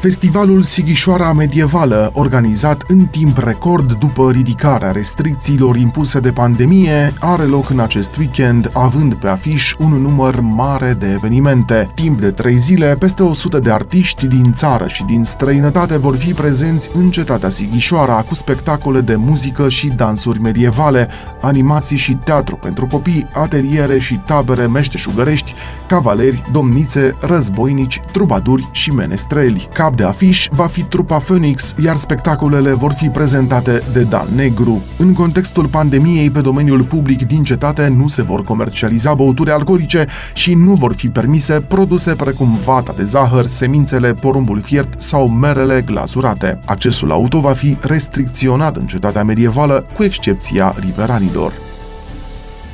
Festivalul Sighișoara Medievală, organizat în timp record după ridicarea restricțiilor impuse de pandemie, are loc în acest weekend, având pe afiș un număr mare de evenimente. Timp de 3 zile, peste 100 de artiști din țară și din străinătate vor fi prezenți în cetatea Sighișoara, cu spectacole de muzică și dansuri medievale, animații și teatru pentru copii, ateliere și tabere meșteșugărești, cavaleri, domnițe, războinici, trubaduri și menestreli. Cap de afiș va fi trupa Phoenix, iar spectacolele vor fi prezentate de Dan Negru. În contextul pandemiei, pe domeniul public din cetate nu se vor comercializa băuturi alcoolice și nu vor fi permise produse precum vata de zahăr, semințele, porumbul fiert sau merele glasurate. Accesul auto va fi restricționat în cetatea medievală, cu excepția riveranilor.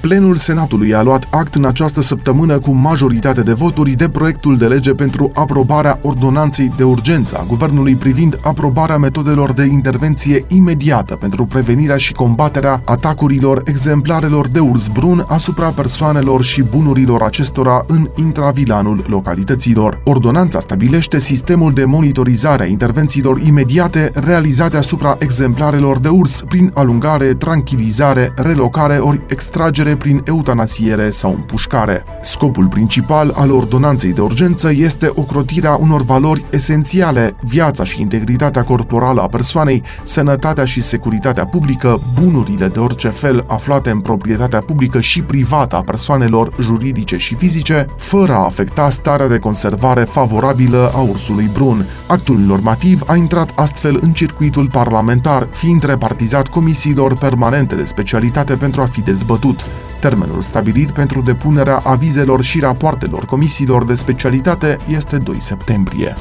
Plenul Senatului a luat act în această săptămână cu majoritate de voturi de proiectul de lege pentru aprobarea ordonanței de urgență a Guvernului privind aprobarea metodelor de intervenție imediată pentru prevenirea și combaterea atacurilor exemplarelor de urs brun asupra persoanelor și bunurilor acestora în intravilanul localităților. Ordonanța stabilește sistemul de monitorizare a intervențiilor imediate realizate asupra exemplarelor de urs prin alungare, tranquilizare, relocare ori extragere prin eutanasiere sau împușcare. Scopul principal al ordonanței de urgență este ocrotirea unor valori esențiale: viața și integritatea corporală a persoanei, sănătatea și securitatea publică, bunurile de orice fel aflate în proprietatea publică și privată a persoanelor juridice și fizice, fără a afecta starea de conservare favorabilă a ursului brun. Actul normativ a intrat astfel în circuitul parlamentar, fiind repartizat comisiilor permanente de specialitate pentru a fi dezbătut. Termenul stabilit pentru depunerea avizelor și rapoartelor comisiilor de specialitate este 2 septembrie.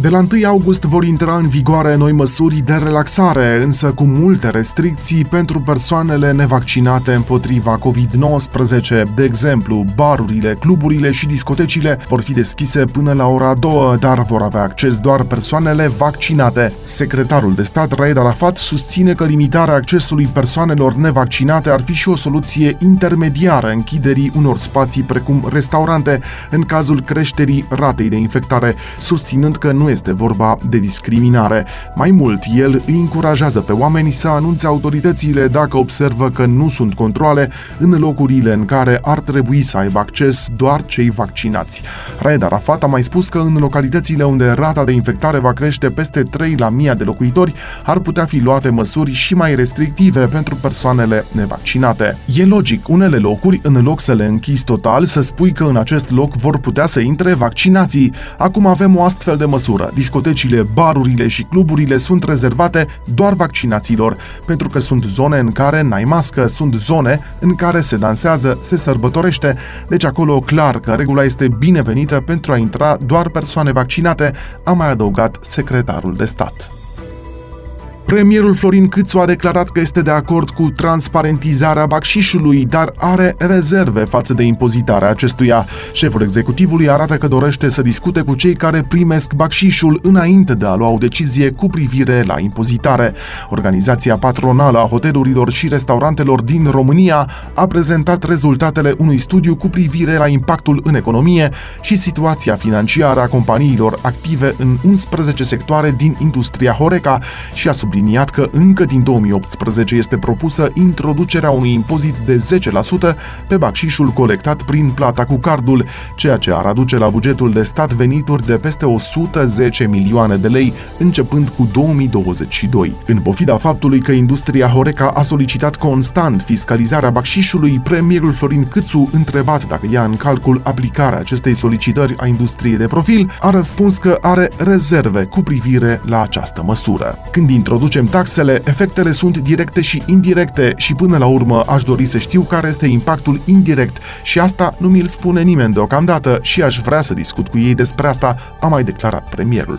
De la 1 august vor intra în vigoare noi măsuri de relaxare, însă cu multe restricții pentru persoanele nevaccinate împotriva COVID-19. De exemplu, barurile, cluburile și discotecile vor fi deschise până la ora 2, dar vor avea acces doar persoanele vaccinate. Secretarul de stat Raed Arafat susține că limitarea accesului persoanelor nevaccinate ar fi și o soluție intermediară închiderii unor spații precum restaurante în cazul creșterii ratei de infectare, susținând că nu este vorba de discriminare. Mai mult, el îi încurajează pe oameni să anunțe autoritățile dacă observă că nu sunt controale în locurile în care ar trebui să aibă acces doar cei vaccinați. Raed Arafat a mai spus că în localitățile unde rata de infectare va crește peste 3 la 1000 de locuitori, ar putea fi luate măsuri și mai restrictive pentru persoanele nevaccinate. E logic, unele locuri, în loc să le închizi total, să spui că în acest loc vor putea să intre vaccinații. Acum avem o astfel de măsură. Discotecile, barurile și cluburile sunt rezervate doar vaccinaților, pentru că sunt zone în care n-ai mască, sunt zone în care se dansează, se sărbătorește, deci acolo clar că regula este binevenită pentru a intra doar persoane vaccinate, a mai adăugat secretarul de stat. Premierul Florin Câțu a declarat că este de acord cu transparentizarea bacșișului, dar are rezerve față de impozitarea acestuia. Șeful executivului arată că dorește să discute cu cei care primesc bacșișul înainte de a lua o decizie cu privire la impozitare. Organizația patronală a hotelurilor și restaurantelor din România a prezentat rezultatele unui studiu cu privire la impactul în economie și situația financiară a companiilor active în 11 sectoare din industria Horeca și a subliniat că încă din 2018 este propusă introducerea unui impozit de 10% pe bacșișul colectat prin plata cu cardul, ceea ce ar aduce la bugetul de stat venituri de peste 110 milioane de lei, începând cu 2022. În pofida faptului că industria Horeca a solicitat constant fiscalizarea bacșișului, premierul Florin Câțu, întrebat dacă ia în calcul aplicarea acestei solicitări a industriei de profil, a răspuns că are rezerve cu privire la această măsură. Când introducem taxele, efectele sunt directe și indirecte și până la urmă aș dori să știu care este impactul indirect și asta nu mi-l spune nimeni deocamdată și aș vrea să discut cu ei despre asta, a mai declarat premierul.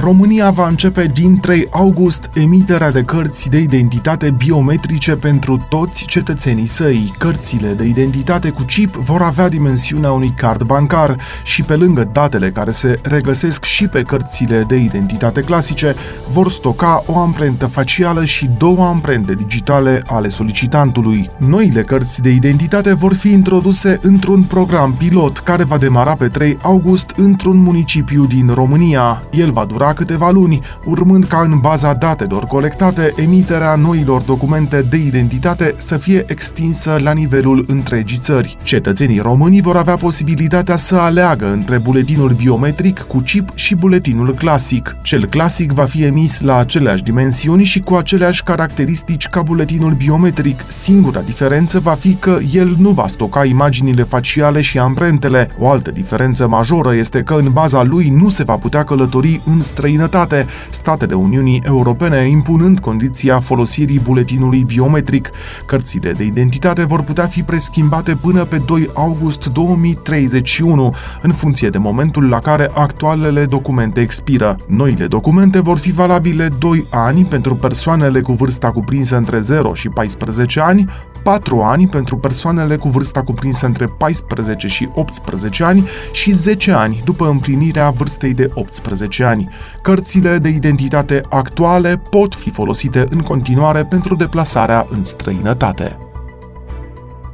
România va începe din 3 august emiterea de cărți de identitate biometrice pentru toți cetățenii săi. Cărțile de identitate cu chip vor avea dimensiunea unui card bancar și, pe lângă datele care se regăsesc și pe cărțile de identitate clasice, vor stoca o amprentă facială și două amprente digitale ale solicitantului. Noile cărți de identitate vor fi introduse într-un program pilot care va demara pe 3 august într-un municipiu din România. El va dura câteva luni, urmând ca în baza datelor colectate, emiterea noilor documente de identitate să fie extinsă la nivelul întregii țări. Cetățenii români vor avea posibilitatea să aleagă între buletinul biometric cu chip și buletinul clasic. Cel clasic va fi emis la aceleași dimensiuni și cu aceleași caracteristici ca buletinul biometric. Singura diferență va fi că el nu va stoca imaginile faciale și amprentele. O altă diferență majoră este că în baza lui nu se va putea călători în străinătate, statele Uniunii Europene impunând condiția folosirii buletinului biometric. Cărțile de identitate vor putea fi preschimbate până pe 2 august 2031, în funcție de momentul la care actualele documente expiră. Noile documente vor fi valabile 2 ani pentru persoanele cu vârsta cuprinsă între 0 și 14 ani, 4 ani pentru persoanele cu vârsta cuprinsă între 14 și 18 ani și 10 ani după împlinirea vârstei de 18 ani. Cărțile de identitate actuale pot fi folosite în continuare pentru deplasarea în străinătate.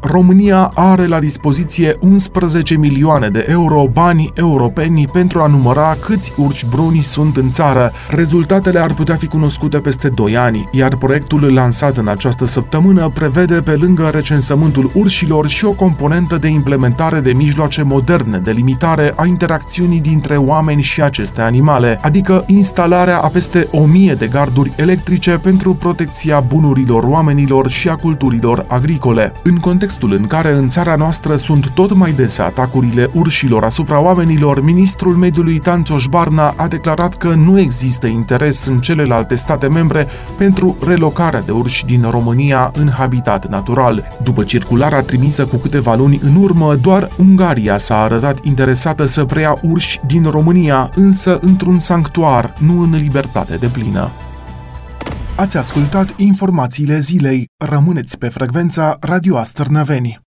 România are la dispoziție 11 milioane de euro bani europeni pentru a număra câți urși bruni sunt în țară. Rezultatele ar putea fi cunoscute peste 2 ani, iar proiectul lansat în această săptămână prevede pe lângă recensământul urșilor și o componentă de implementare de mijloace moderne de limitare a interacțiunii dintre oameni și aceste animale, adică instalarea a peste 1000 de garduri electrice pentru protecția bunurilor oamenilor și a culturilor agricole. În contextul în care în țara noastră sunt tot mai dese atacurile urșilor asupra oamenilor, ministrul mediului Tanțoș Barna a declarat că nu există interes în celelalte state membre pentru relocarea de urși din România în habitat natural. După circulara trimisă cu câteva luni în urmă, doar Ungaria s-a arătat interesată să preia urși din România, însă într-un sanctuar, nu în libertate deplină. Ați ascultat informațiile zilei. Rămâneți pe frecvența Radio Asternăveni.